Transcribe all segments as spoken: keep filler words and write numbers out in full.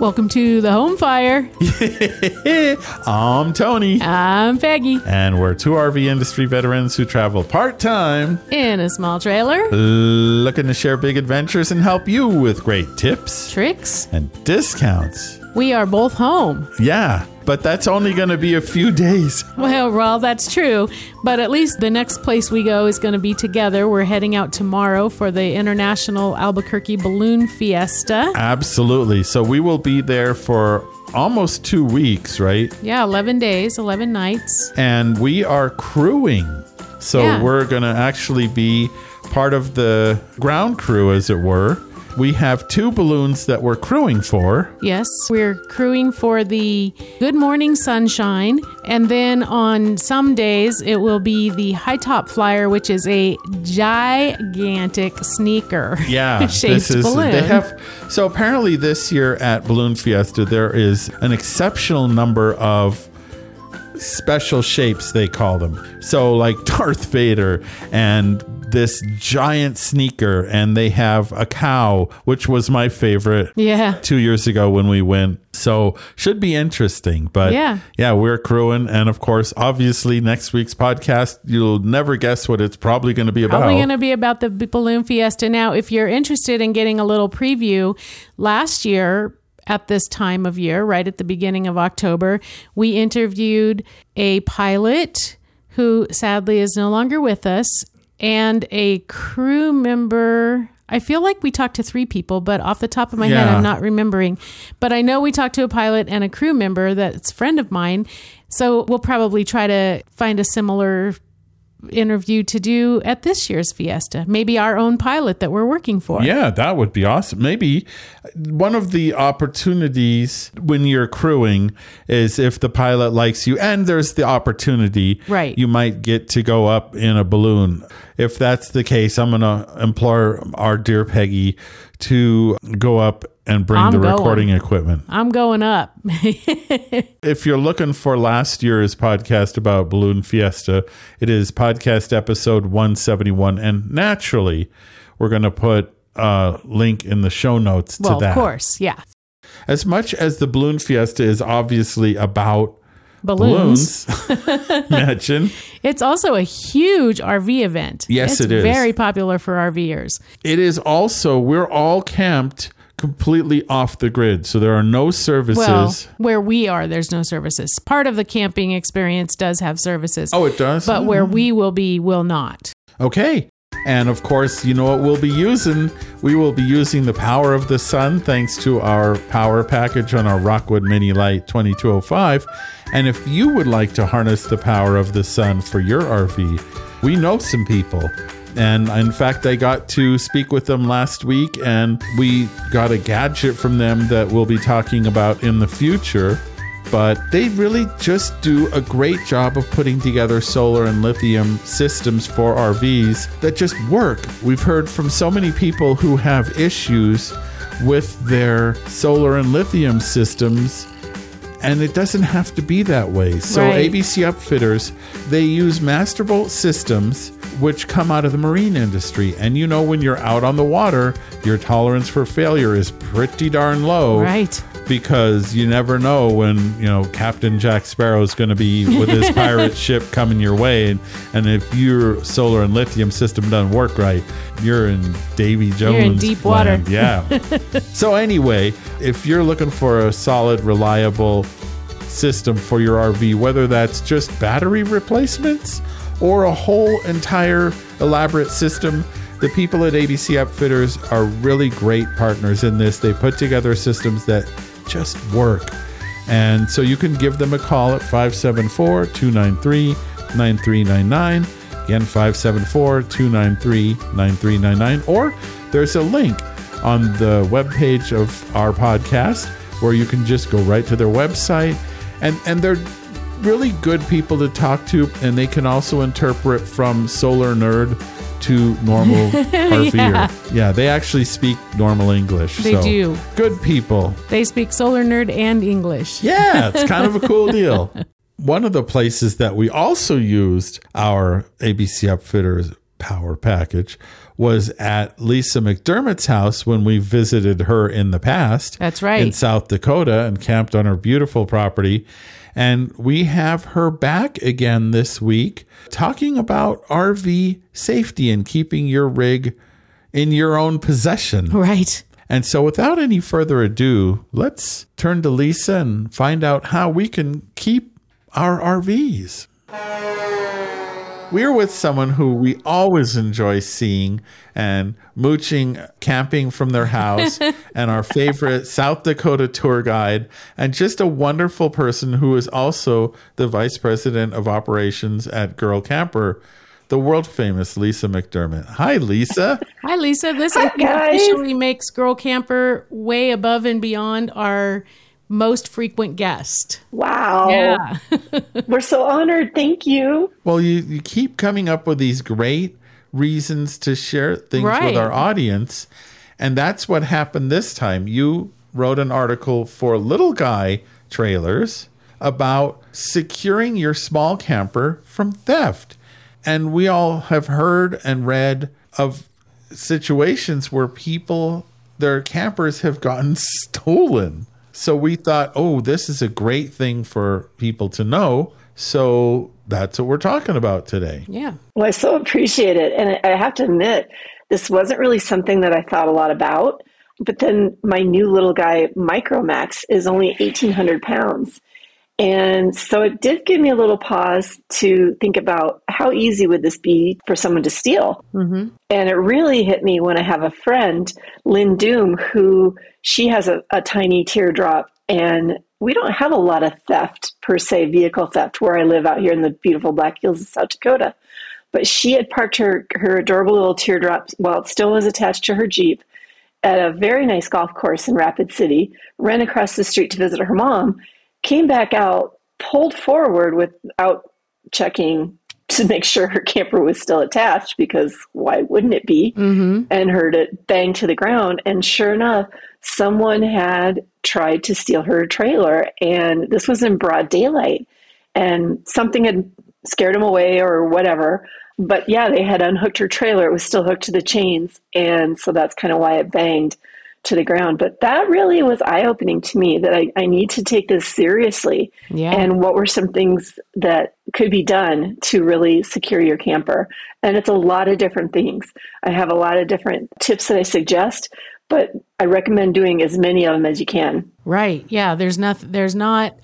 Welcome to the home fire. I'm Tony. I'm Peggy. And we're two R V industry veterans who travel part-time in a small trailer, looking to share big adventures and help you with great tips, tricks, and discounts. We are both home. Yeah, but that's only going to be a few days. Well, well, that's true. But at least the next place we go is going to be together. We're heading out tomorrow for the International Albuquerque Balloon Fiesta. Absolutely. So we will be there for almost two weeks, right? Yeah, eleven days, eleven nights. And we are crewing. So yeah. We're going to actually be part of the ground crew, as it were. We have two balloons that we're crewing for. Yes, we're crewing for the Good Morning Sunshine. And then on some days, it will be the High Top Flyer, which is a gigantic sneaker. Yeah, this is, balloon. They have, so apparently this year at Balloon Fiesta, there is an exceptional number of special shapes, they call them. So like Darth Vader and this giant sneaker, and they have a cow, which was my favorite yeah. two years ago when we went. So should be interesting. But yeah. yeah, we're crewing. And of course, obviously, next week's podcast, you'll never guess what it's probably going to be about. Probably going to be about the Balloon Fiesta. Now, if you're interested in getting a little preview, last year at this time of year, right at the beginning of October, we interviewed a pilot who sadly is no longer with us, and a crew member. I feel like we talked to three people, but off the top of my yeah. head, I'm not remembering. But I know we talked to a pilot and a crew member that's a friend of mine. So we'll probably try to find a similar interview to do at this year's Fiesta. Maybe our own pilot that we're working for. Yeah, that would be awesome. Maybe one of the opportunities when you're crewing is if the pilot likes you and there's the opportunity, right? You might get to go up in a balloon. If that's the case, I'm going to implore our dear Peggy to go up and bring I'm the going. recording equipment. I'm going up. If you're looking for last year's podcast about Balloon Fiesta, it is podcast episode one seventy-one. And naturally, we're going to put a link in the show notes well, to that. Well, of course. Yeah. As much as the Balloon Fiesta is obviously about Balloons. Balloons. Imagine. It's also a huge R V event. Yes, it's it is. Very popular for RVers. It is also, we're all camped completely off the grid. So there are no services. Well, where we are, there's no services. Part of the camping experience does have services. Oh, it does? But mm-hmm. where we will be, will not. Okay. And of course, you know what we'll be using? We will be using the power of the sun thanks to our power package on our Rockwood Mini Lite twenty-two oh five. And if you would like to harness the power of the sun for your R V, we know some people. And in fact, I got to speak with them last week, and we got a gadget from them that we'll be talking about in the future. But they really just do a great job of putting together solar and lithium systems for R Vs that just work. We've heard from so many people who have issues with their solar and lithium systems, and it doesn't have to be that way. So right. A B C Upfitters, they use MasterVolt systems, which come out of the marine industry. And you know, when you're out on the water, your tolerance for failure is pretty darn low. Right. Because you never know when, you know, Captain Jack Sparrow is going to be with his pirate ship coming your way. And, and if your solar and lithium system doesn't work right, you're in Davy Jones. You're in deep land. Water. Yeah. So anyway, if you're looking for a solid, reliable system for your R V, whether that's just battery replacements or a whole entire elaborate system, the people at A B C Upfitters are really great partners in this. They put together systems that just work. And so you can give them a call at five seven four, two nine three, nine three nine nine. Again, five seven four, two nine three, nine three nine nine. Or there's a link on the webpage of our podcast where you can just go right to their website. And, and they're really good people to talk to, and they can also interpret from Solar Nerd to normal R V. Yeah. yeah, they actually speak normal English. They so. do. Good people. They speak Solar Nerd and English. Yeah, it's kind of a cool deal. One of the places that we also used our A B C Upfitters power package was at Lisa McDermott's house when we visited her in the past. That's right. In South Dakota, and camped on her beautiful property. And we have her back again this week talking about R V safety and keeping your rig in your own possession. Right. And so without any further ado, let's turn to Lisa and find out how we can keep our R Vs. We're with someone who we always enjoy seeing and mooching, camping from their house, and our favorite South Dakota tour guide, and just a wonderful person who is also the vice president of operations at Girl Camper, the world famous Lisa McDermott. Hi, Lisa. Hi, Lisa. This Hi, guys. Officially makes Girl Camper way above and beyond our most frequent guest. Wow. Yeah. We're so honored. Thank you. Well, you, you keep coming up with these great reasons to share things right. with our audience. And that's what happened this time. You wrote an article for Little Guy Trailers about securing your small camper from theft. And we all have heard and read of situations where people, their campers have gotten stolen. So we thought, oh, this is a great thing for people to know. So that's what we're talking about today. Yeah. Well, I so appreciate it. And I have to admit, this wasn't really something that I thought a lot about. But then my new little guy, Micromax, is only eighteen hundred pounds. And so it did give me a little pause to think about how easy would this be for someone to steal. Mm-hmm. And it really hit me when I have a friend, Lynn Doom, who she has a, a tiny teardrop. And we don't have a lot of theft per se, vehicle theft, where I live out here in the beautiful Black Hills of South Dakota. But she had parked her, her adorable little teardrop while it still was attached to her Jeep at a very nice golf course in Rapid City, ran across the street to visit her mom, came back out, pulled forward without checking to make sure her camper was still attached, because why wouldn't it be? Mm-hmm. And heard it bang to the ground. And sure enough, someone had tried to steal her trailer. And this was in broad daylight. And something had scared him away or whatever. But yeah, they had unhooked her trailer. It was still hooked to the chains. And so that's kind of why it banged to the ground. But that really was eye-opening to me, that I, I need to take this seriously. Yeah. And what were some things that could be done to really secure your camper? And it's a lot of different things. I have a lot of different tips that I suggest, but I recommend doing as many of them as you can. Right. Yeah. There's nothing, there's not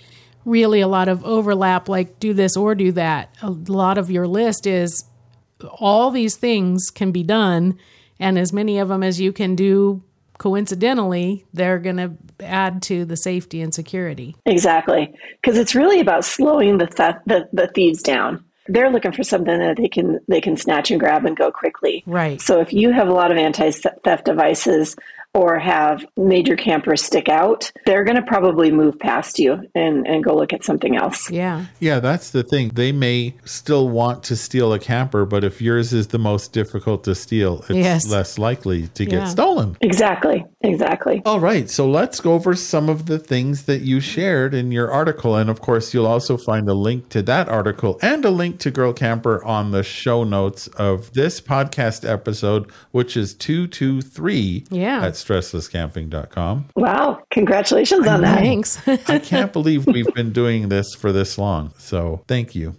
really a lot of overlap, like do this or do that. A lot of your list is all these things can be done, and as many of them as you can do coincidentally, they're going to add to the safety and security. Exactly. Because it's really about slowing the, theft, the the thieves down. They're looking for something that they can they can snatch and grab and go quickly. Right. So if you have a lot of anti-theft devices or have made your camper stick out, they're going to probably move past you and, and go look at something else. Yeah. Yeah, that's the thing. They may still want to steal a camper, but if yours is the most difficult to steal, it's yes. less likely to yeah. get stolen. Exactly. Exactly. All right. So let's go over some of the things that you shared in your article. And of course, you'll also find a link to that article and a link to Girl Camper on the show notes of this podcast episode, which is two two three. Yeah. That's Stressless Camping dot com. Wow. Congratulations on that. Thanks. I can't believe we've been doing this for this long. So thank you.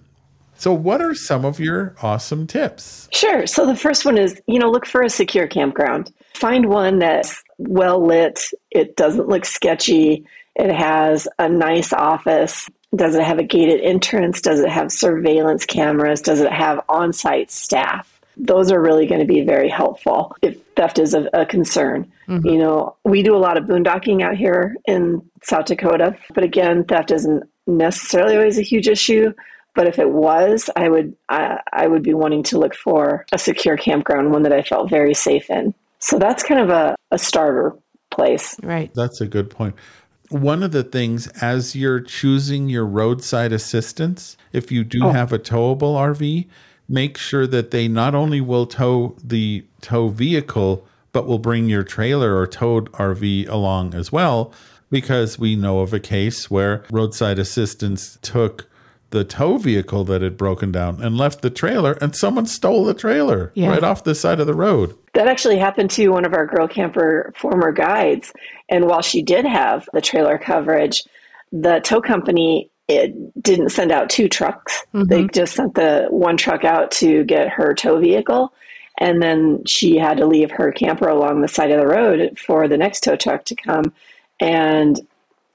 So what are some of your awesome tips? Sure. So the first one is, you know, look for a secure campground. Find one that's well lit. It doesn't look sketchy. It has a nice office. Does it have a gated entrance? Does it have surveillance cameras? Does it have on-site staff? Those are really going to be very helpful if theft is a, a concern. Mm-hmm. You know, we do a lot of boondocking out here in South Dakota, but again, theft isn't necessarily always a huge issue. But if it was, I would I, I would be wanting to look for a secure campground, one that I felt very safe in. So that's kind of a, a starter place. Right. That's a good point. One of the things, as you're choosing your roadside assistance, if you do oh. have a towable R V, make sure that they not only will tow the tow vehicle, but will bring your trailer or towed R V along as well, because we know of a case where roadside assistance took the tow vehicle that had broken down and left the trailer, and someone stole the trailer yeah. right off the side of the road. That actually happened to one of our Girl Camper former guides. And while she did have the trailer coverage, the tow company it didn't send out two trucks. Mm-hmm. They just sent the one truck out to get her tow vehicle. And then she had to leave her camper along the side of the road for the next tow truck to come. And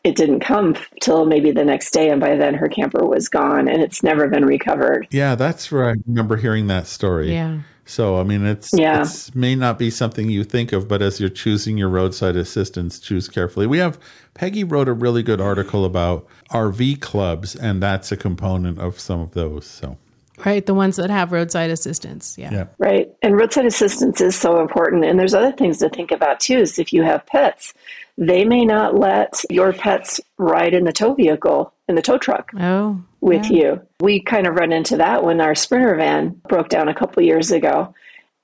it didn't come till maybe the next day. And by then her camper was gone and it's never been recovered. Yeah, that's where I remember hearing that story. Yeah. So, I mean, it's, yeah. it's may not be something you think of, but as you're choosing your roadside assistance, choose carefully. We have, Peggy wrote a really good article about R V clubs, and that's a component of some of those. So, right. The ones that have roadside assistance. Yeah. yeah. Right. And roadside assistance is so important. And there's other things to think about too, is if you have pets, they may not let your pets ride in the tow vehicle, in the tow truck oh, with yeah. you. We kind of run into that when our Sprinter van broke down a couple years ago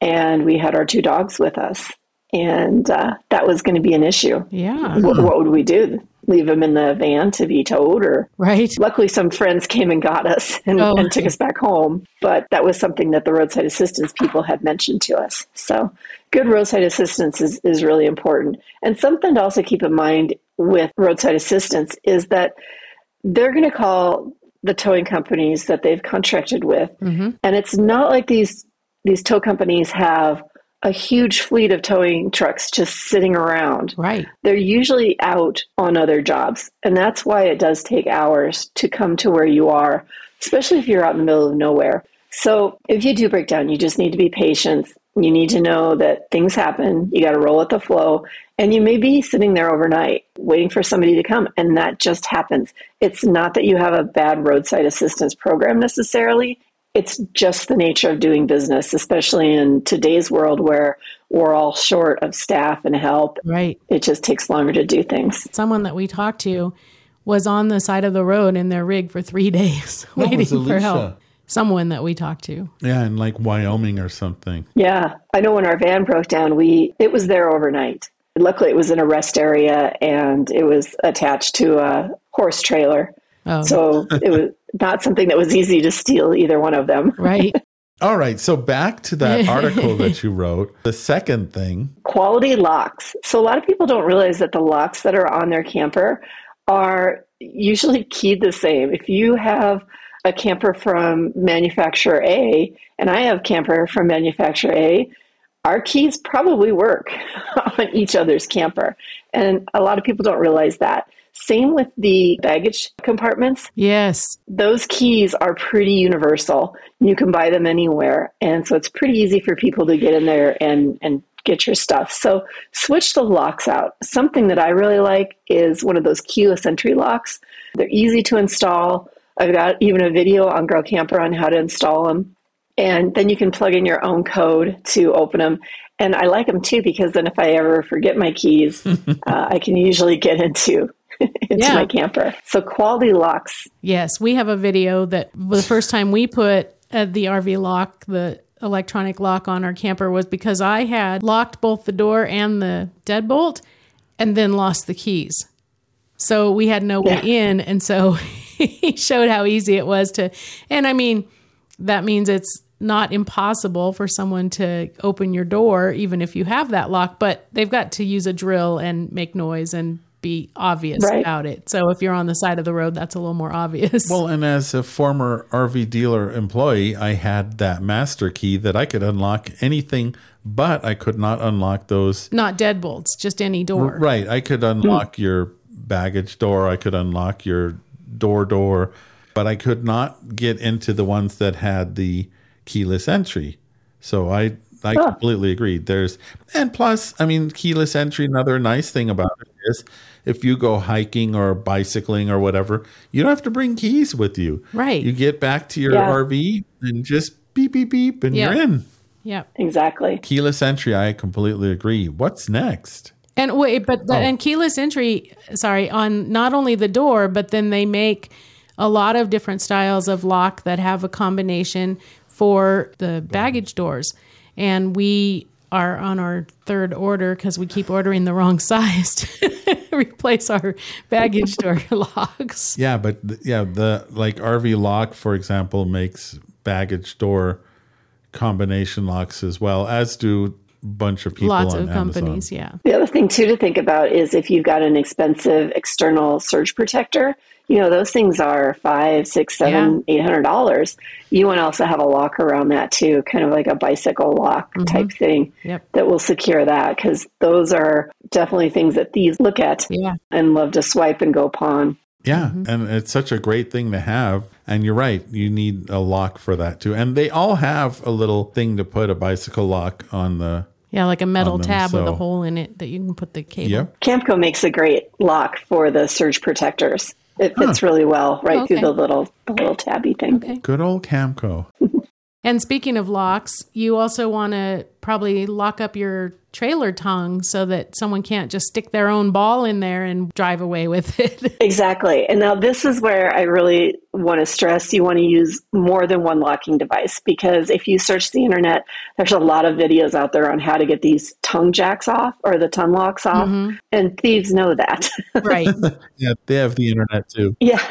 and we had our two dogs with us. And uh, that was going to be an issue. Yeah. What, what would we do? Leave them in the van to be towed? Or right. Luckily, some friends came and got us and, oh. and took us back home. But that was something that the roadside assistance people had mentioned to us. So good roadside assistance is, is really important. And something to also keep in mind with roadside assistance is that they're going to call the towing companies that they've contracted with. Mm-hmm. And it's not like these these tow companies have a huge fleet of towing trucks just sitting around. Right. They're usually out on other jobs. And that's why it does take hours to come to where you are, especially if you're out in the middle of nowhere. So if you do break down, you just need to be patient. You need to know that things happen. You got to roll with the flow. And you may be sitting there overnight waiting for somebody to come. And that just happens. It's not that you have a bad roadside assistance program necessarily. It's just the nature of doing business, especially in today's world where we're all short of staff and help. Right. It just takes longer to do things. Someone that we talked to was on the side of the road in their rig for three days that waiting for help. Someone that we talked to. Yeah, in like Wyoming or something. Yeah. I know when our van broke down, we it was there overnight. Luckily, it was in a rest area and it was attached to a horse trailer. Oh. So it was not something that was easy to steal, either one of them. Right. All right. So back to that article that you wrote. The second thing. Quality locks. So a lot of people don't realize that the locks that are on their camper are usually keyed the same. If you have a camper from manufacturer A and I have camper from manufacturer A, our keys probably work on each other's camper. And a lot of people don't realize that. Same with the baggage compartments. Yes. Those keys are pretty universal. You can buy them anywhere. And so it's pretty easy for people to get in there and, and get your stuff. So switch the locks out. Something that I really like is one of those keyless entry locks. They're easy to install. I've got even a video on Girl Camper on how to install them. And then you can plug in your own code to open them. And I like them too, because then if I ever forget my keys, uh, I can usually get into into yeah. my camper. So quality locks. Yes. We have a video that the first time we put uh, the R V lock, the electronic lock on our camper was because I had locked both the door and the deadbolt and then lost the keys. So we had no yeah. way in. And so he showed how easy it was to, and I mean, that means it's not impossible for someone to open your door, even if you have that lock, but they've got to use a drill and make noise and be obvious right. about it. So if you're on the side of the road, that's a little more obvious. Well, and as a former R V dealer employee, I had that master key that I could unlock anything, but I could not unlock those. Not deadbolts, just any door. R- right. I could unlock mm. your baggage door. I could unlock your door door, but I could not get into the ones that had the keyless entry. So I, I huh. completely agreed. There's, and plus, I mean, keyless entry, another nice thing about it is if you go hiking or bicycling or whatever, you don't have to bring keys with you. Right. You get back to your yeah. R V and just beep, beep, beep, and yep. you're in. Yeah, exactly. Keyless entry. I completely agree. What's next? And wait, but the, oh. and keyless entry, sorry, on not only the door, but then they make a lot of different styles of lock that have a combination for the baggage doors. And we are on our third order because we keep ordering the wrong size to replace our baggage door locks. Yeah, but th- yeah, the like R V Lock, for example, makes baggage door combination locks as well, as do a bunch of people Lots on of Amazon. Companies, yeah. The other thing, too, to think about is if you've got an expensive external surge protector, you know, those things are five, six, seven, yeah. eight hundred dollars. You want to also have a lock around that too, kind of like a bicycle lock mm-hmm. type thing yep. that will secure that, because those are definitely things that thieves look at yeah. and love to swipe and go upon. Yeah, mm-hmm. and it's such a great thing to have. And you're right, you need a lock for that too. And they all have a little thing to put a bicycle lock on the. Yeah, like a metal tab so. with a hole in it that you can put the cable. Yep. Campco makes a great lock for the surge protectors. It fits huh. really well right oh, okay. through the little the little tabby thing. Okay. Good old Camco. And speaking of locks, you also want to probably lock up your trailer tongue so that someone can't just stick their own ball in there and drive away with it. Exactly. And now this is where I really want to stress you want to use more than one locking device, because if you search the internet, there's a lot of videos out there on how to get these tongue jacks off or the tongue locks off. Mm-hmm. And thieves know that. Right. Yeah, they have the internet too. Yeah.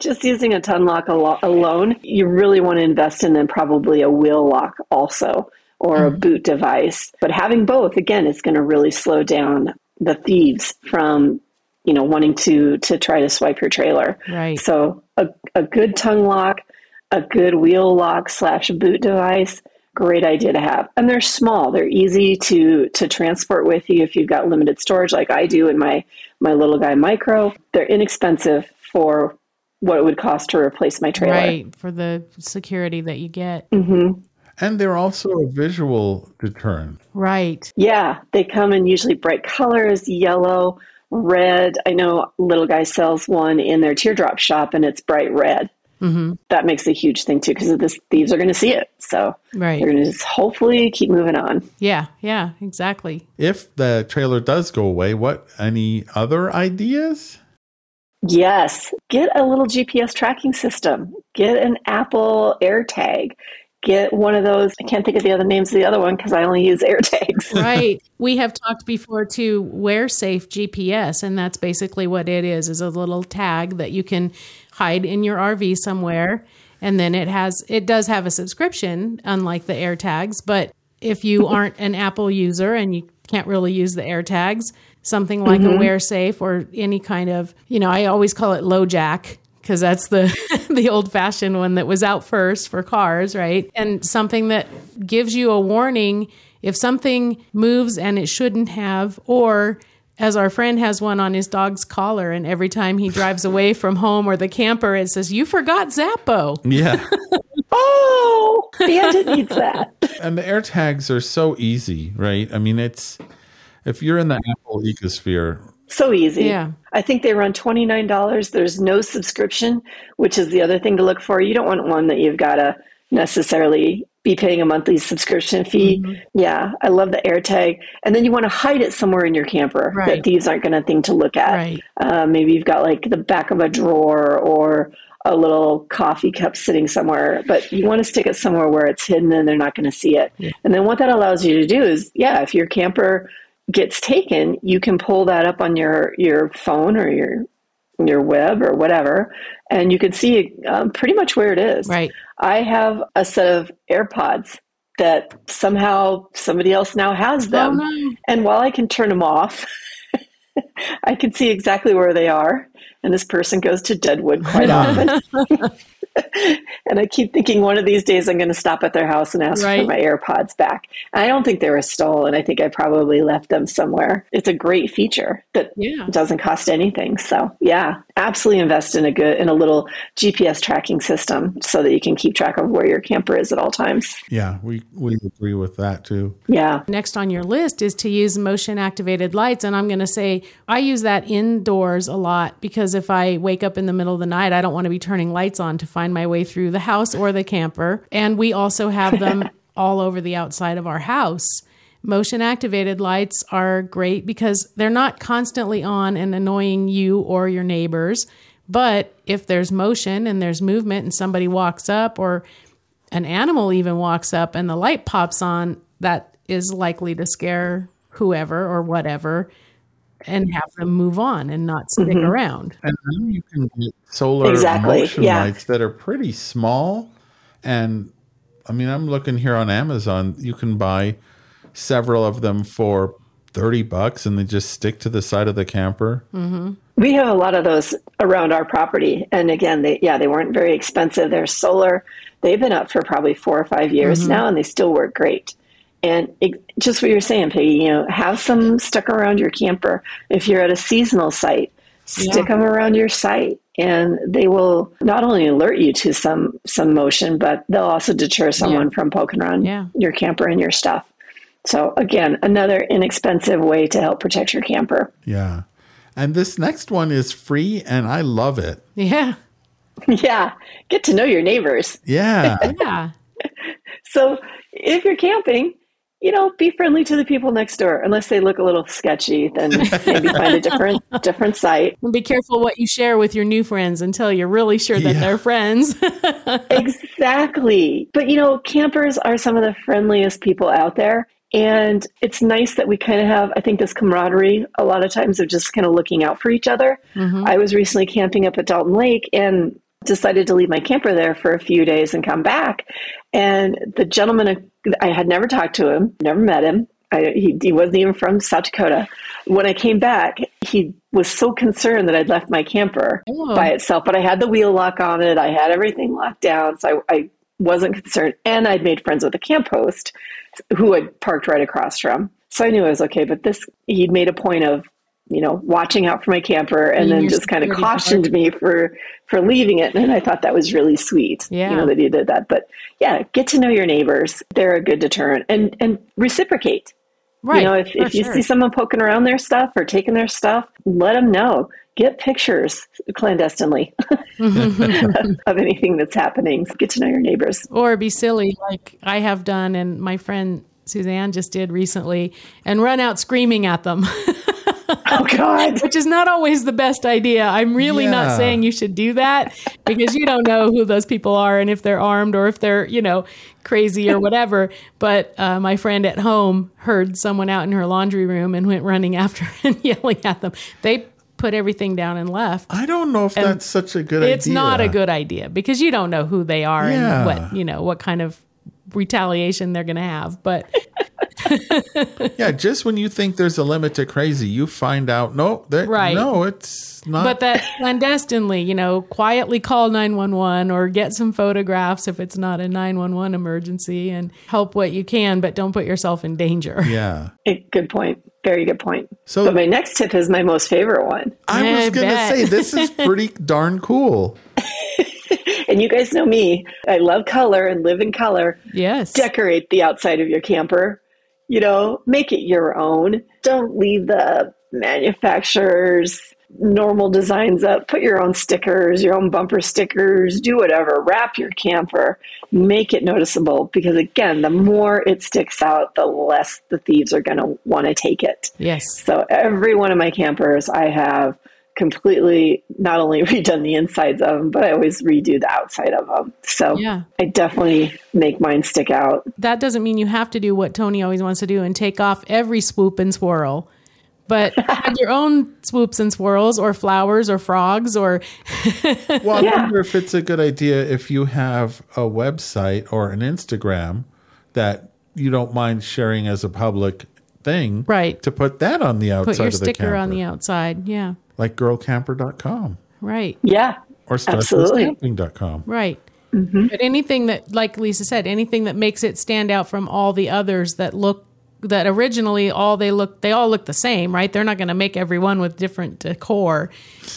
Just using a tongue lock al- alone, you really want to invest in then probably a wheel lock also, or a boot device. But having both, again, is going to really slow down the thieves from, you know, wanting to to try to swipe your trailer. Right. So a, a good tongue lock, a good wheel lock slash boot device, great idea to have. And they're small. They're easy to to transport with you if you've got limited storage like I do in my, my Little Guy Micro. They're inexpensive for what it would cost to replace my trailer. Right, for the security that you get. Mm-hmm. And they're also a visual deterrent. Right. Yeah. They come in usually bright colors, yellow, red. I know Little Guy sells one in their teardrop shop and it's bright red. Mm-hmm. That makes a huge thing too, because the thieves are going to see it. So right. they're going to just hopefully keep moving on. Yeah. Yeah, exactly. If the trailer does go away, what, any other ideas? Yes. Get a little G P S tracking system. Get an Apple AirTag. Get one of those. I can't think of the other names of the other one because I only use AirTags. Right. We have talked before to Wear Safe G P S, and that's basically what it is, is a little tag that you can hide in your R V somewhere. And then it has, it does have a subscription, unlike the AirTags. But if you aren't an Apple user and you can't really use the AirTags, something like mm-hmm. a Wear Safe or any kind of, you know, I always call it low jack, because that's the the old-fashioned one that was out first for cars, right? And something that gives you a warning if something moves and it shouldn't have, or as our friend has one on his dog's collar, and every time he drives away from home or the camper, it says, "You forgot Zappo." Yeah. Oh, the engine needs that. And the AirTags are so easy, right? I mean, it's if you're in the Apple ecosphere. So easy. Yeah. I think they run twenty-nine dollars. There's no subscription, which is the other thing to look for. You don't want one that you've got to necessarily be paying a monthly subscription fee. Mm-hmm. Yeah. I love the AirTag. And then you want to hide it somewhere in your camper right. that thieves aren't going to think to look at. Right. Uh, maybe you've got like the back of a drawer or a little coffee cup sitting somewhere, but you want to stick it somewhere where it's hidden and they're not going to see it. Yeah. And then what that allows you to do is, yeah, if your camper gets taken, you can pull that up on your, your phone or your your web or whatever, and you can see um, pretty much where it is. Right. I have a set of AirPods that somehow somebody else now has them. Oh, no. And while I can turn them off, I can see exactly where they are. And this person goes to Deadwood quite often. And I keep thinking one of these days I'm going to stop at their house and ask right. for my AirPods back. And I don't think they were stolen. I think I probably left them somewhere. It's a great feature that yeah. doesn't cost anything. So yeah, absolutely invest in a good in a little G P S tracking system so that you can keep track of where your camper is at all times. Yeah, we, we agree with that too. Yeah. Next on your list is to use motion activated lights. And I'm going to say I use that indoors a lot, because if I wake up in the middle of the night, I don't want to be turning lights on to find my way through the house or the camper. And we also have them all over the outside of our house. Motion activated lights are great because they're not constantly on and annoying you or your neighbors. But if there's motion and there's movement and somebody walks up or an animal even walks up and the light pops on, that is likely to scare whoever or whatever and have them move on and not stick mm-hmm. around. And then you can get solar exactly. motion yeah. lights that are pretty small. And I mean, I'm looking here on Amazon, you can buy several of them for thirty bucks and they just stick to the side of the camper. Mm-hmm. We have a lot of those around our property. And again, they, yeah, they weren't very expensive. They're solar. They've been up for probably four or five years mm-hmm. now, and they still work great. And it, just what you're saying, Peggy, you know, have some stuck around your camper. If you're at a seasonal site, stick yeah. them around your site, and they will not only alert you to some, some motion, but they'll also deter someone yeah. from poking around yeah. your camper and your stuff. So again, another inexpensive way to help protect your camper. Yeah. And this next one is free, and I love it. Yeah. Yeah. Get to know your neighbors. Yeah. yeah. So if you're camping, you know, be friendly to the people next door. Unless they look a little sketchy, then maybe find a different different site. And be careful what you share with your new friends until you're really sure that yeah. they're friends. Exactly. But, you know, campers are some of the friendliest people out there. And it's nice that we kind of have, I think, this camaraderie a lot of times of just kind of looking out for each other. Mm-hmm. I was recently camping up at Dalton Lake and decided to leave my camper there for a few days and come back. And the gentleman, I had never talked to him, never met him. I, he, he wasn't even from South Dakota. When I came back, he was so concerned that I'd left my camper oh. by itself, but I had the wheel lock on it. I had everything locked down. So I, I wasn't concerned. And I'd made friends with a camp host who I'd parked right across from. So I knew I was okay. But this, he'd made a point of, you know, watching out for my camper and then just kind of cautioned part. me for, for leaving it. And I thought that was really sweet, yeah. you know, that he did that. But yeah, get to know your neighbors. They're a good deterrent. And and reciprocate. Right. You know, if, if you sure. see someone poking around their stuff or taking their stuff, let them know. Get pictures clandestinely of anything that's happening. So get to know your neighbors. Or be silly like I have done and my friend Suzanne just did recently and run out screaming at them. Oh, God. Which is not always the best idea. I'm really yeah. not saying you should do that because you don't know who those people are and if they're armed or if they're, you know, crazy or whatever. But uh, my friend at home heard someone out in her laundry room and went running after and yelling at them. They put everything down and left. I don't know if and that's such a good it's idea. It's not a good idea because you don't know who they are yeah. and what, you know, what kind of retaliation they're going to have. But yeah, just when you think there's a limit to crazy, you find out, no, right. no, it's not. But that clandestinely, you know, quietly call nine one one or get some photographs if it's not a nine one one emergency and help what you can, but don't put yourself in danger. Yeah. Good point. Very good point. So but my next tip is my most favorite one. I, I was going to say, this is pretty darn cool. And you guys know me. I love color and live in color. Yes. Decorate the outside of your camper. You know, make it your own. Don't leave the manufacturer's normal designs up. Put your own stickers, your own bumper stickers, do whatever. Wrap your camper. Make it noticeable because, again, the more it sticks out, the less the thieves are going to want to take it. Yes. So every one of my campers I have completely not only redone the insides of them, but I always redo the outside of them. So yeah. I definitely make mine stick out. That doesn't mean you have to do what Tony always wants to do and take off every swoop and swirl, but have your own swoops and swirls or flowers or frogs or... Well, I yeah. wonder if it's a good idea if you have a website or an Instagram that you don't mind sharing as a public thing, right? To put that on the outside of the camper. Put your sticker on the outside, yeah. Like girl camper dot com. Right. Yeah. Or stress less camping dot com. Right. Mm-hmm. But anything that, like Lisa said, anything that makes it stand out from all the others that look, that originally all they look, they all look the same, right? They're not going to make everyone with different decor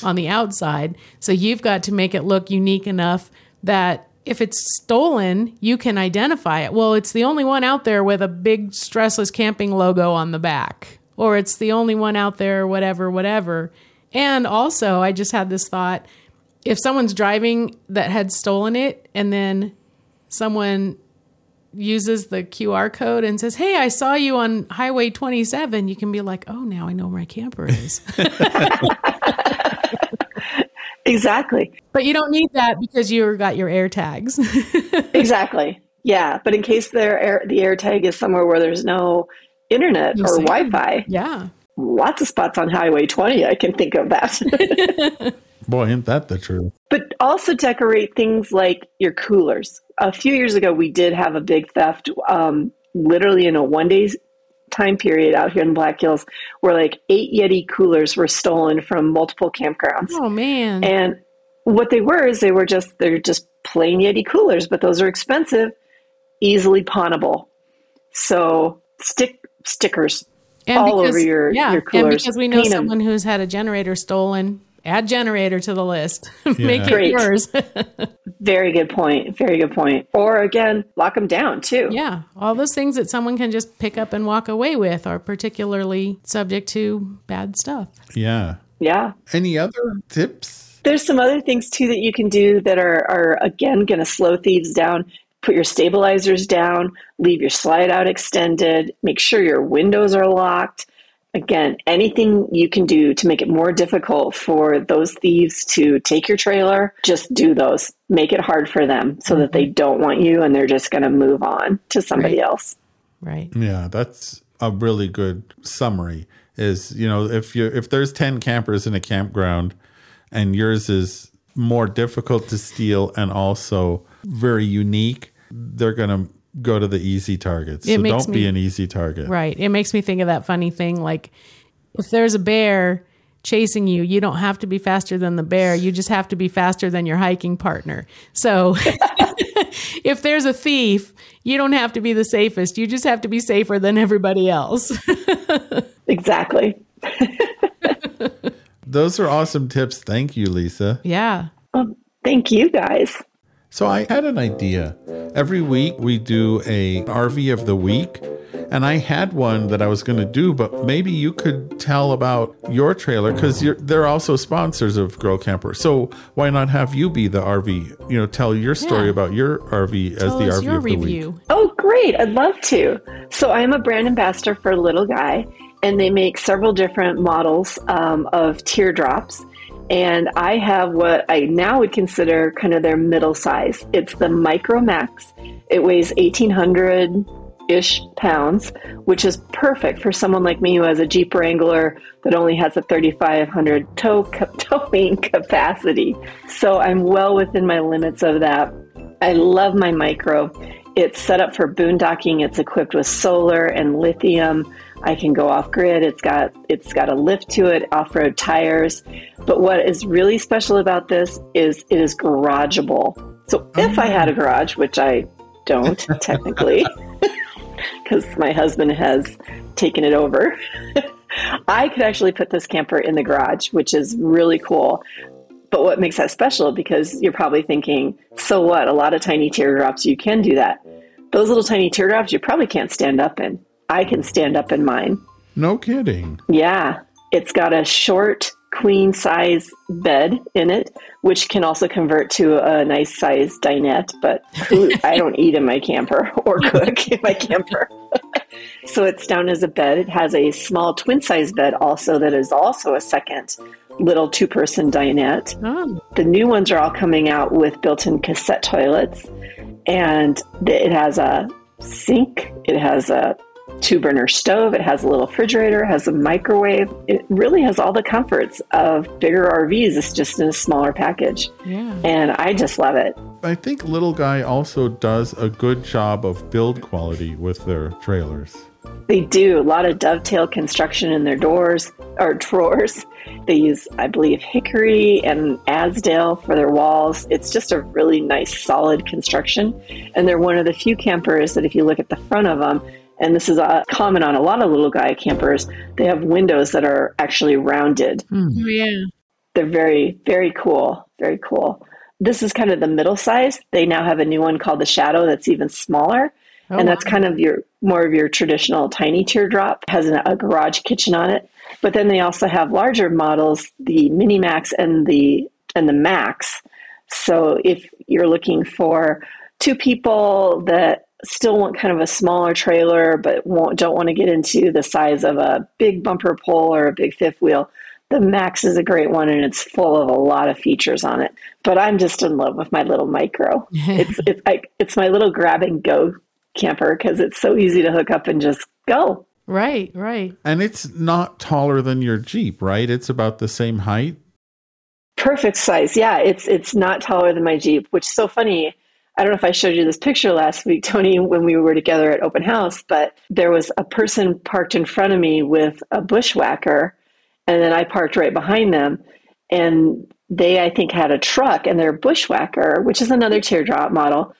on the outside. So you've got to make it look unique enough that if it's stolen, you can identify it. Well, it's the only one out there with a big Stressless Camping logo on the back, or it's the only one out there, whatever, whatever. And also, I just had this thought, if someone's driving that had stolen it and then someone uses the Q R code and says, hey, I saw you on Highway twenty-seven, you can be like, oh, now I know where my camper is. Exactly. But you don't need that because you got your air tags. Exactly. Yeah. But in case their air, the air tag is somewhere where there's no internet You're or saying. Wi-Fi. Yeah. Lots of spots on Highway twenty. I can think of that. Boy, ain't that the truth. But also decorate things like your coolers. A few years ago, we did have a big theft, um, literally in a one-day time period out here in Black Hills, where like eight Yeti coolers were stolen from multiple campgrounds. Oh, man. And what they were is they were just, they're just plain Yeti coolers, but those are expensive, easily pawnable. So stick stickers and all because, over your, yeah, your coolers. And because we know Paint someone them. Who's had a generator stolen, add generator to the list. Yeah. Make it Great. Yours. Very good point. Very good point. Or again, lock them down too. Yeah. All those things that someone can just pick up and walk away with are particularly subject to bad stuff. Yeah. Yeah. Any other tips? There's some other things too that you can do that are, are again, going to slow thieves down. Put your stabilizers down, leave your slide out extended, make sure your windows are locked. Again, anything you can do to make it more difficult for those thieves to take your trailer, just do those. Make it hard for them so mm-hmm. that they don't want you and they're just going to move on to somebody right. else. Right. Yeah, that's a really good summary is, you know, if you if there's ten campers in a campground and yours is more difficult to steal and also very unique, they're going to go to the easy targets. So don't me, be an easy target. Right. It makes me think of that funny thing. Like if there's a bear chasing you, you don't have to be faster than the bear. You just have to be faster than your hiking partner. So if there's a thief, you don't have to be the safest. You just have to be safer than everybody else. Exactly. Those are awesome tips. Thank you, Lisa. Yeah. Well, thank you guys. So I had an idea. Every week we do a R V of the week, and I had one that I was going to do, but maybe you could tell about your trailer because they're also sponsors of Girl Camper. So why not have you be the R V? You know, tell your story yeah. about your R V tell as the us R V your of the review. Week. Oh, great! I'd love to. So I am a brand ambassador for Little Guy, and they make several different models um, of teardrops. And I have what I now would consider kind of their middle size. It's the Micro Max. It weighs eighteen hundred-ish pounds, which is perfect for someone like me who has a Jeep Wrangler that only has a thirty-five hundred tow cap- towing capacity. So I'm well within my limits of that. I love my Micro. It's set up for boondocking. It's equipped with solar and lithium. I can go off grid. It's got it's got a lift to it, off-road tires. But what is really special about this is it is garageable. So if I had a garage, which I don't technically, because my husband has taken it over, I could actually put this camper in the garage, which is really cool. But what makes that special, because you're probably thinking, so what? A lot of tiny teardrops, you can do that. Those little tiny teardrops, you probably can't stand up in. I can stand up in mine. No kidding. Yeah. It's got a short queen size bed in it, which can also convert to a nice size dinette, but who, I don't eat in my camper or cook in my camper. So it's down as a bed. It has a small twin size bed also that is also a second little two-person dinette. Oh. The new ones are all coming out with built-in cassette toilets, and it has a sink. It has a two burner stove. It has a little refrigerator, has a microwave. It really has all the comforts of bigger R Vs. It's just in a smaller package. Yeah. And I just love it. I think Little Guy also does a good job of build quality with their trailers. They do a lot of dovetail construction in their doors or drawers. They use, I believe, hickory and Asdale for their walls. It's just a really nice, solid construction. And they're one of the few campers that if you look at the front of them, and this is uh, common on a lot of Little Guy campers, they have windows that are actually rounded. Mm. Yeah. They're very, very cool. Very cool. This is kind of the middle size. They now have a new one called the Shadow that's even smaller. Oh, and that's wow. kind of your more of your traditional tiny teardrop. It has an, a garage kitchen on it. But then they also have larger models, the Mini Max and the and the Max. So if you're looking for two people that still want kind of a smaller trailer, but won't, don't want to get into the size of a big bumper pole or a big fifth wheel, The Max is a great one, and it's full of a lot of features on it. But I'm just in love with my little micro. It's it's I, it's my little grab and go camper because it's so easy to hook up and just go. Right, right. And it's not taller than your Jeep, right? It's about the same height. Perfect size. Yeah, it's it's not taller than my Jeep, which is so funny. I don't know if I showed you this picture last week, Tony, when we were together at open house, but there was a person parked in front of me with a Bushwhacker, and then I parked right behind them, and they, I think, had a truck, and their Bushwhacker, which is another teardrop model,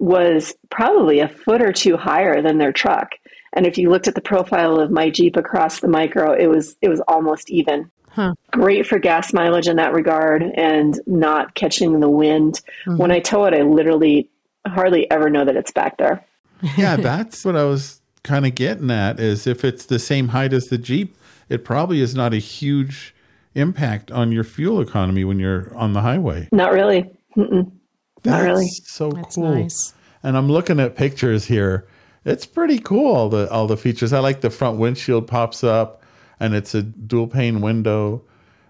was probably a foot or two higher than their truck. And if you looked at the profile of my Jeep across the micro, it was it was almost even. Huh. Great for gas mileage in that regard and not catching the wind. Mm-hmm. When I tow it, I literally hardly ever know that it's back there. Yeah, that's what I was kind of getting at, is if it's the same height as the Jeep, it probably is not a huge impact on your fuel economy when you're on the highway. Not really. Mm-mm. Not really. So that's cool. Nice. And I'm looking at pictures here. It's pretty cool, all the all the features. I like the front windshield pops up, and it's a dual pane window,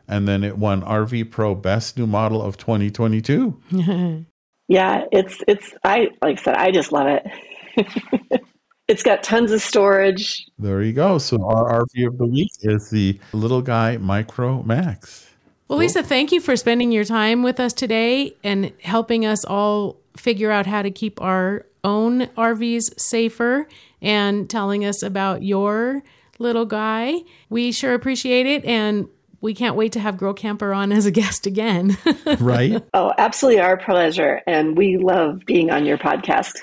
and then it won R V Pro Best New Model of twenty twenty-two. Yeah, it's it's I like I said, I just love it. It's got tons of storage. There you go. So our R V of the week is the Little Guy Micro Max. Well, Lisa, thank you for spending your time with us today and helping us all figure out how to keep our own R Vs safer and telling us about your little guy. We sure appreciate it. And we can't wait to have Girl Camper on as a guest again. Right? Oh, absolutely. Our pleasure. And we love being on your podcast.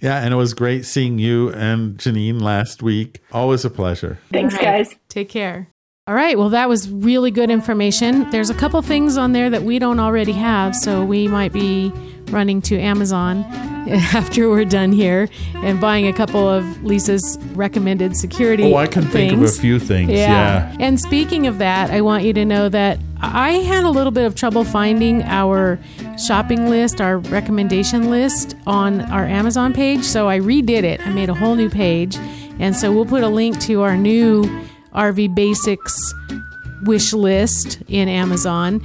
Yeah. And it was great seeing you and Janine last week. Always a pleasure. Thanks, guys. Take care. All right. Well, that was really good information. There's a couple things on there that we don't already have, so we might be running to Amazon after we're done here and buying a couple of Lisa's recommended security things. Oh, I can things. think of a few things. Yeah. yeah. And speaking of that, I want you to know that I had a little bit of trouble finding our shopping list, our recommendation list on our Amazon page. So I redid it. I made a whole new page. And so we'll put a link to our new R V Basics wish list in Amazon.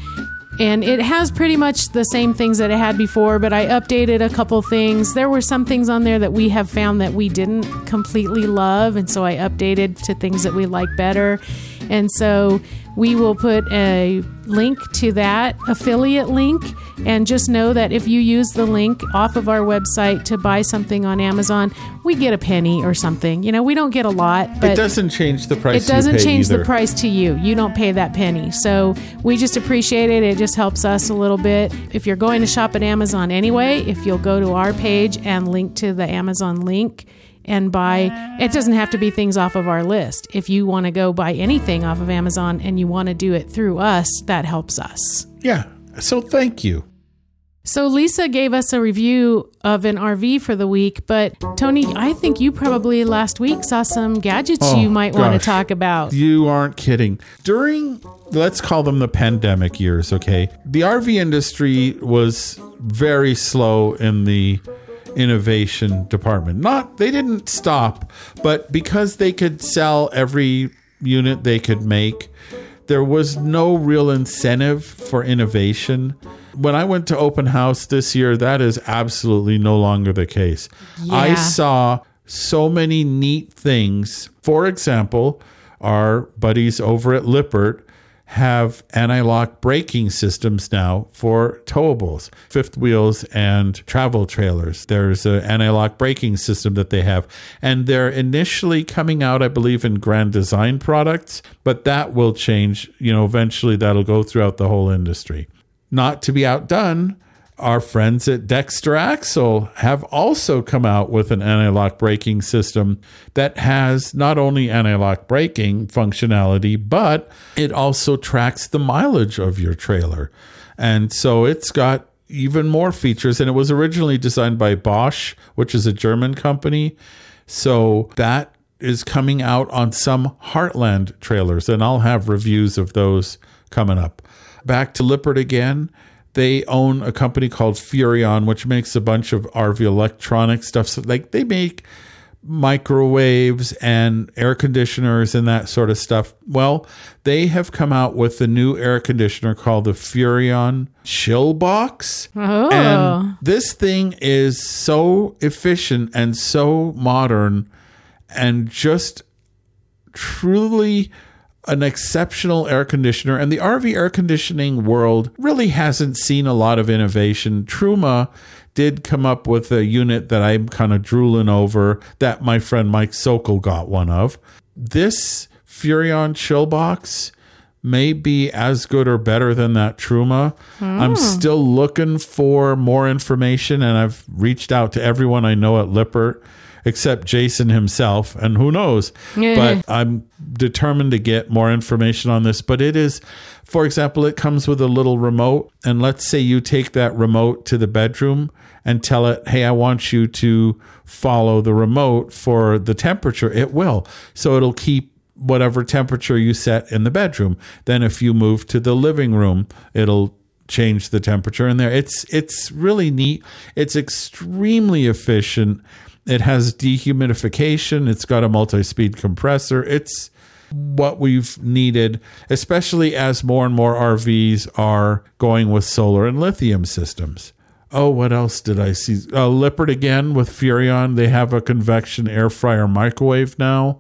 And it has pretty much the same things that it had before, but I updated a couple things. There were some things on there that we have found that we didn't completely love, and so I updated to things that we like better. And so we will put a link to that affiliate link, and just know that if you use the link off of our website to buy something on Amazon, we get a penny or something. You know, we don't get a lot, but it doesn't change the price. It doesn't change the price to you. You don't pay that penny. So we just appreciate it. It just helps us a little bit. If you're going to shop at Amazon anyway, if you'll go to our page and link to the Amazon link and buy, it doesn't have to be things off of our list. If you want to go buy anything off of Amazon and you want to do it through us, that helps us. Yeah. So thank you. So Lisa gave us a review of an R V for the week, but Tony, I think you probably last week saw some gadgets oh, you might gosh. want to talk about. You aren't kidding. During, let's call them the pandemic years, okay? The R V industry was very slow in the innovation department. Not, they didn't stop, but because they could sell every unit they could make, there was no real incentive for innovation. When I went to open house this year, that is absolutely no longer the case. Yeah. I saw so many neat things. For example, our buddies over at Lippert have anti-lock braking systems now for towables, fifth wheels, and travel trailers. There's an anti-lock braking system that they have. And they're initially coming out, I believe, in Grand Design products, but that will change. You know, eventually that'll go throughout the whole industry. Not to be outdone, our friends at Dexter Axle have also come out with an anti-lock braking system that has not only anti-lock braking functionality, but it also tracks the mileage of your trailer. And so it's got even more features. And it was originally designed by Bosch, which is a German company. So that is coming out on some Heartland trailers. And I'll have reviews of those coming up. Back to Lippert again. They own a company called Furion, which makes a bunch of R V electronic stuff. So, like, they make microwaves and air conditioners and that sort of stuff. Well, they have come out with a new air conditioner called the Furion Chill Box. Oh. And this thing is so efficient and so modern and just truly an exceptional air conditioner. And the R V air conditioning world really hasn't seen a lot of innovation. Truma did come up with a unit that I'm kind of drooling over that my friend Mike Sokol got one of. This Furion Chill Box may be as good or better than that Truma. Oh. I'm still looking for more information, and I've reached out to everyone I know at Lippert except Jason himself, and who knows. Yeah. But I'm determined to get more information on this. But it is, for example, it comes with a little remote, and let's say you take that remote to the bedroom and tell it, hey, I want you to follow the remote for the temperature. It will. So it'll keep whatever temperature you set in the bedroom. Then if you move to the living room, it'll change the temperature in there. It's it's really neat. It's extremely efficient. It has dehumidification. It's got a multi-speed compressor. It's what we've needed, especially as more and more R Vs are going with solar and lithium systems. Oh, what else did I see? Uh, Lippert again with Furion. They have a convection air fryer microwave now.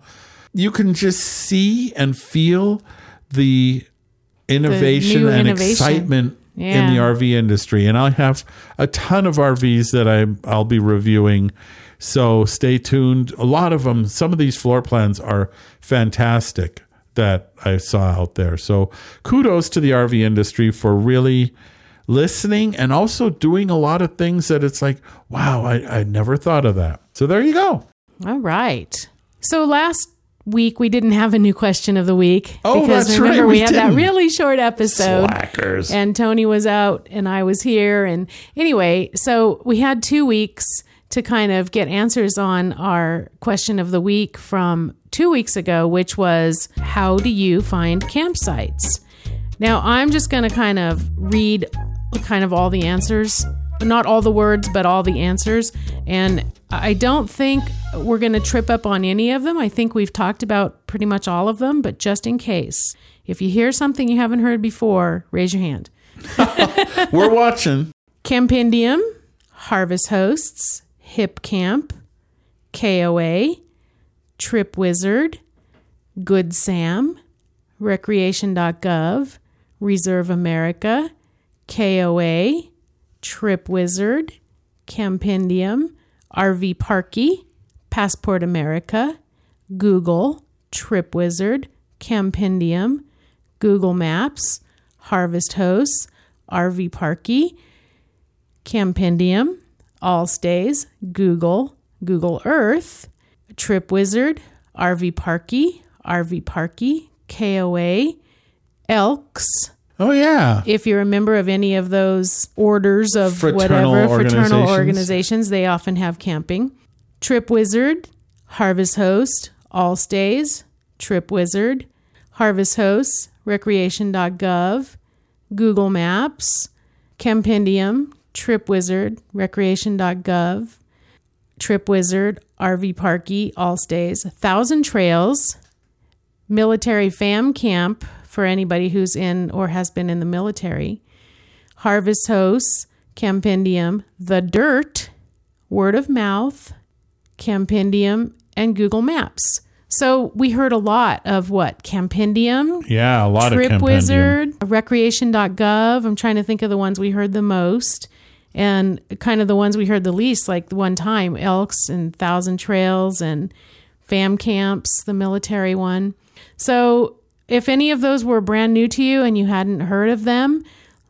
You can just see and feel the innovation the and innovation. excitement yeah. in the R V industry. And I have a ton of R Vs that I, I'll be reviewing. So stay tuned. A lot of them, some of these floor plans are fantastic that I saw out there. So kudos to the R V industry for really listening and also doing a lot of things that it's like, wow, I, I never thought of that. So there you go. All right. So last week, we didn't have a new question of the week. Oh, because that's remember, right. We, we had didn't. that really short episode. Slackers. And Tony was out and I was here. And anyway, so we had two weeks to kind of get answers on our question of the week from two weeks ago, which was, how do you find campsites? Now, I'm just going to kind of read kind of all the answers, not all the words, but all the answers. And I don't think we're going to trip up on any of them. I think we've talked about pretty much all of them, but just in case, if you hear something you haven't heard before, raise your hand. We're watching. Campendium, Harvest Hosts, Hip Camp, K O A, Trip Wizard, Good Sam, Recreation dot gov, Reserve America, K O A, Trip Wizard, Campendium, R V Parky, Passport America, Google, Trip Wizard, Campendium, Google Maps, Harvest Hosts, R V Parky, Campendium, Allstays, Google, Google Earth, Trip Wizard, R V Parky, R V Parky, K O A, Elks. Oh, yeah. If you're a member of any of those orders of fraternal whatever, fraternal organizations, they often have camping. Trip Wizard, Harvest Host, Allstays, Trip Wizard, Harvest Hosts, Recreation dot gov, Google Maps, Campendium, Trip Wizard, Recreation dot gov, Trip Wizard, R V Parky, Allstays, Thousand Trails, Military Fam Camp for anybody who's in or has been in the military, Harvest Hosts, Campendium, The Dirt, Word of Mouth, Campendium, and Google Maps. So we heard a lot of what? Campendium? Yeah, a lot of Campendium. Trip Wizard, Recreation dot gov. I'm trying to think of the ones we heard the most. And kind of the ones we heard the least, like the one time, Elks and Thousand Trails and Fam Camps, the military one. So if any of those were brand new to you and you hadn't heard of them,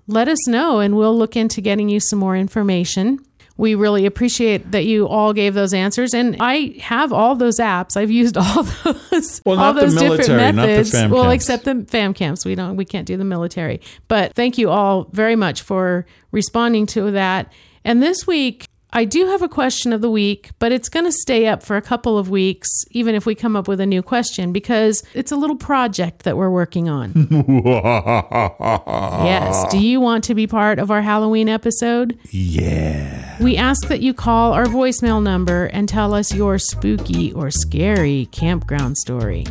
let us know and we'll look into getting you some more information. We really appreciate that you all gave those answers. And I have all those apps. I've used all those, well, all those military, different methods. Not the fam well, camps. Except the fam camps. We don't, we can't do the military. But thank you all very much for responding to that. And this week, I do have a question of the week, but it's going to stay up for a couple of weeks, even if we come up with a new question, because it's a little project that we're working on. Yes. Do you want to be part of our Halloween episode? Yeah. We ask that you call our voicemail number and tell us your spooky or scary campground story.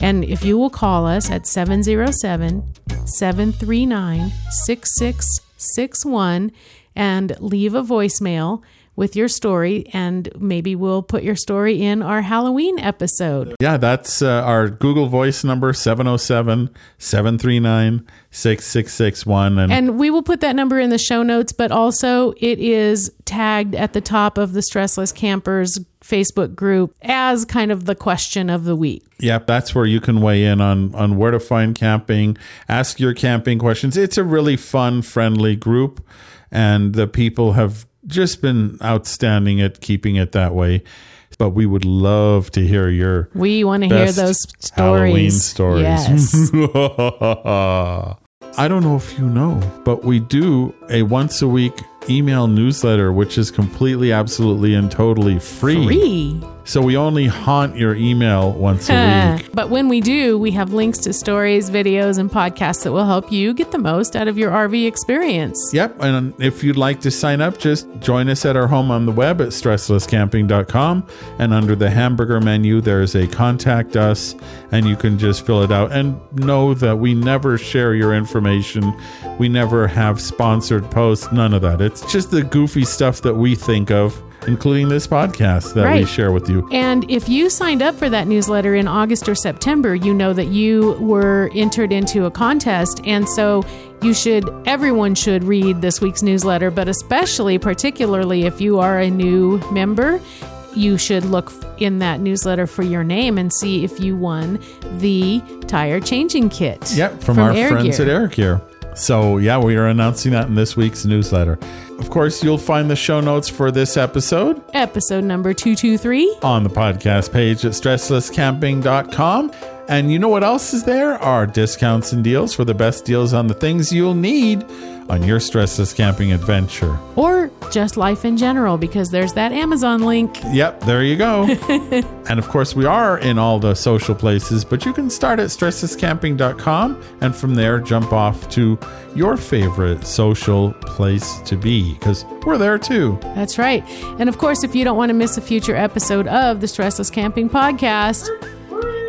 And if you will call us at seven zero seven, seven three nine, six six six one and leave a voicemail with your story, and maybe we'll put your story in our Halloween episode. Yeah, that's uh, our Google Voice number, seven oh seven, seven three nine, six six six one. And, and we will put that number in the show notes, but also it is tagged at the top of the Stressless Campers Facebook group as kind of the question of the week. Yep, that's where you can weigh in on, on where to find camping, ask your camping questions. It's a really fun, friendly group, and the people have just been outstanding at keeping it that way. But we would love to hear your we want to hear those stories. Halloween stories. Yes. I don't know if you know, but we do a once a week email newsletter, which is completely, absolutely, and totally free. Free. So we only haunt your email once a week. But when we do, we have links to stories, videos, and podcasts that will help you get the most out of your R V experience. Yep. And if you'd like to sign up, just join us at our home on the web at stressless camping dot com. And under the hamburger menu, there's a contact us, and you can just fill it out. And know that we never share your information. We never have sponsored posts. None of that. It's just the goofy stuff that we think of, including this podcast that right. we share with you. And if you signed up for that newsletter in August or September, you know that you were entered into a contest. And so you should, everyone should read this week's newsletter, but especially, particularly if you are a new member, you should look in that newsletter for your name and see if you won the tire changing kit. Yep, from, from our Airgear. friends at Airgear. So, yeah, we are announcing that in this week's newsletter. Of course, you'll find the show notes for this episode, episode number two two three, on the podcast page at stressless camping dot com. And you know what else is there? Our discounts and deals for the best deals on the things you'll need on your stressless camping adventure. Or just life in general, because there's that Amazon link. Yep, there you go. And of course, we are in all the social places, but you can start at stressless camping dot com and from there jump off to your favorite social place to be, because we're there too. That's right. And of course, if you don't want to miss a future episode of the Stressless Camping Podcast,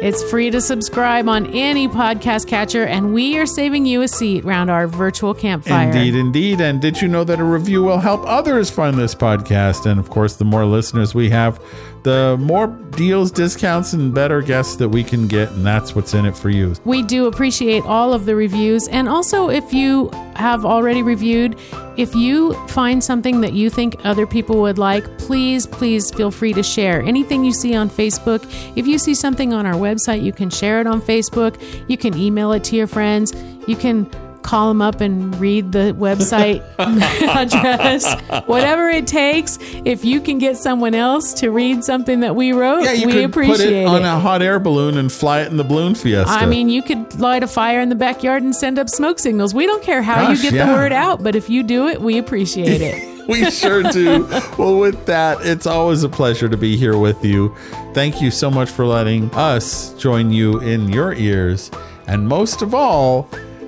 it's free to subscribe on any podcast catcher, and we are saving you a seat around our virtual campfire. Indeed, indeed. And did you know that a review will help others find this podcast? And of course, the more listeners we have, the more deals, discounts, and better guests that we can get, and that's what's in it for you. We do appreciate all of the reviews, and also if you have already reviewed, if you find something that you think other people would like, please, please feel free to share. Anything you see on Facebook, if you see something on our website, you can share it on Facebook. You can email it to your friends. You can call them up and read the website address, whatever it takes. If you can get someone else to read something that we wrote, yeah, you we could appreciate put it on it. A hot air balloon and fly it in the balloon fiesta. I mean, you could light a fire in the backyard and send up smoke signals. We don't care how Gosh, you get yeah. the word out, but if you do it, we appreciate it. We sure do. Well, with that, it's always a pleasure to be here with you. Thank you so much for letting us join you in your ears, and most of all,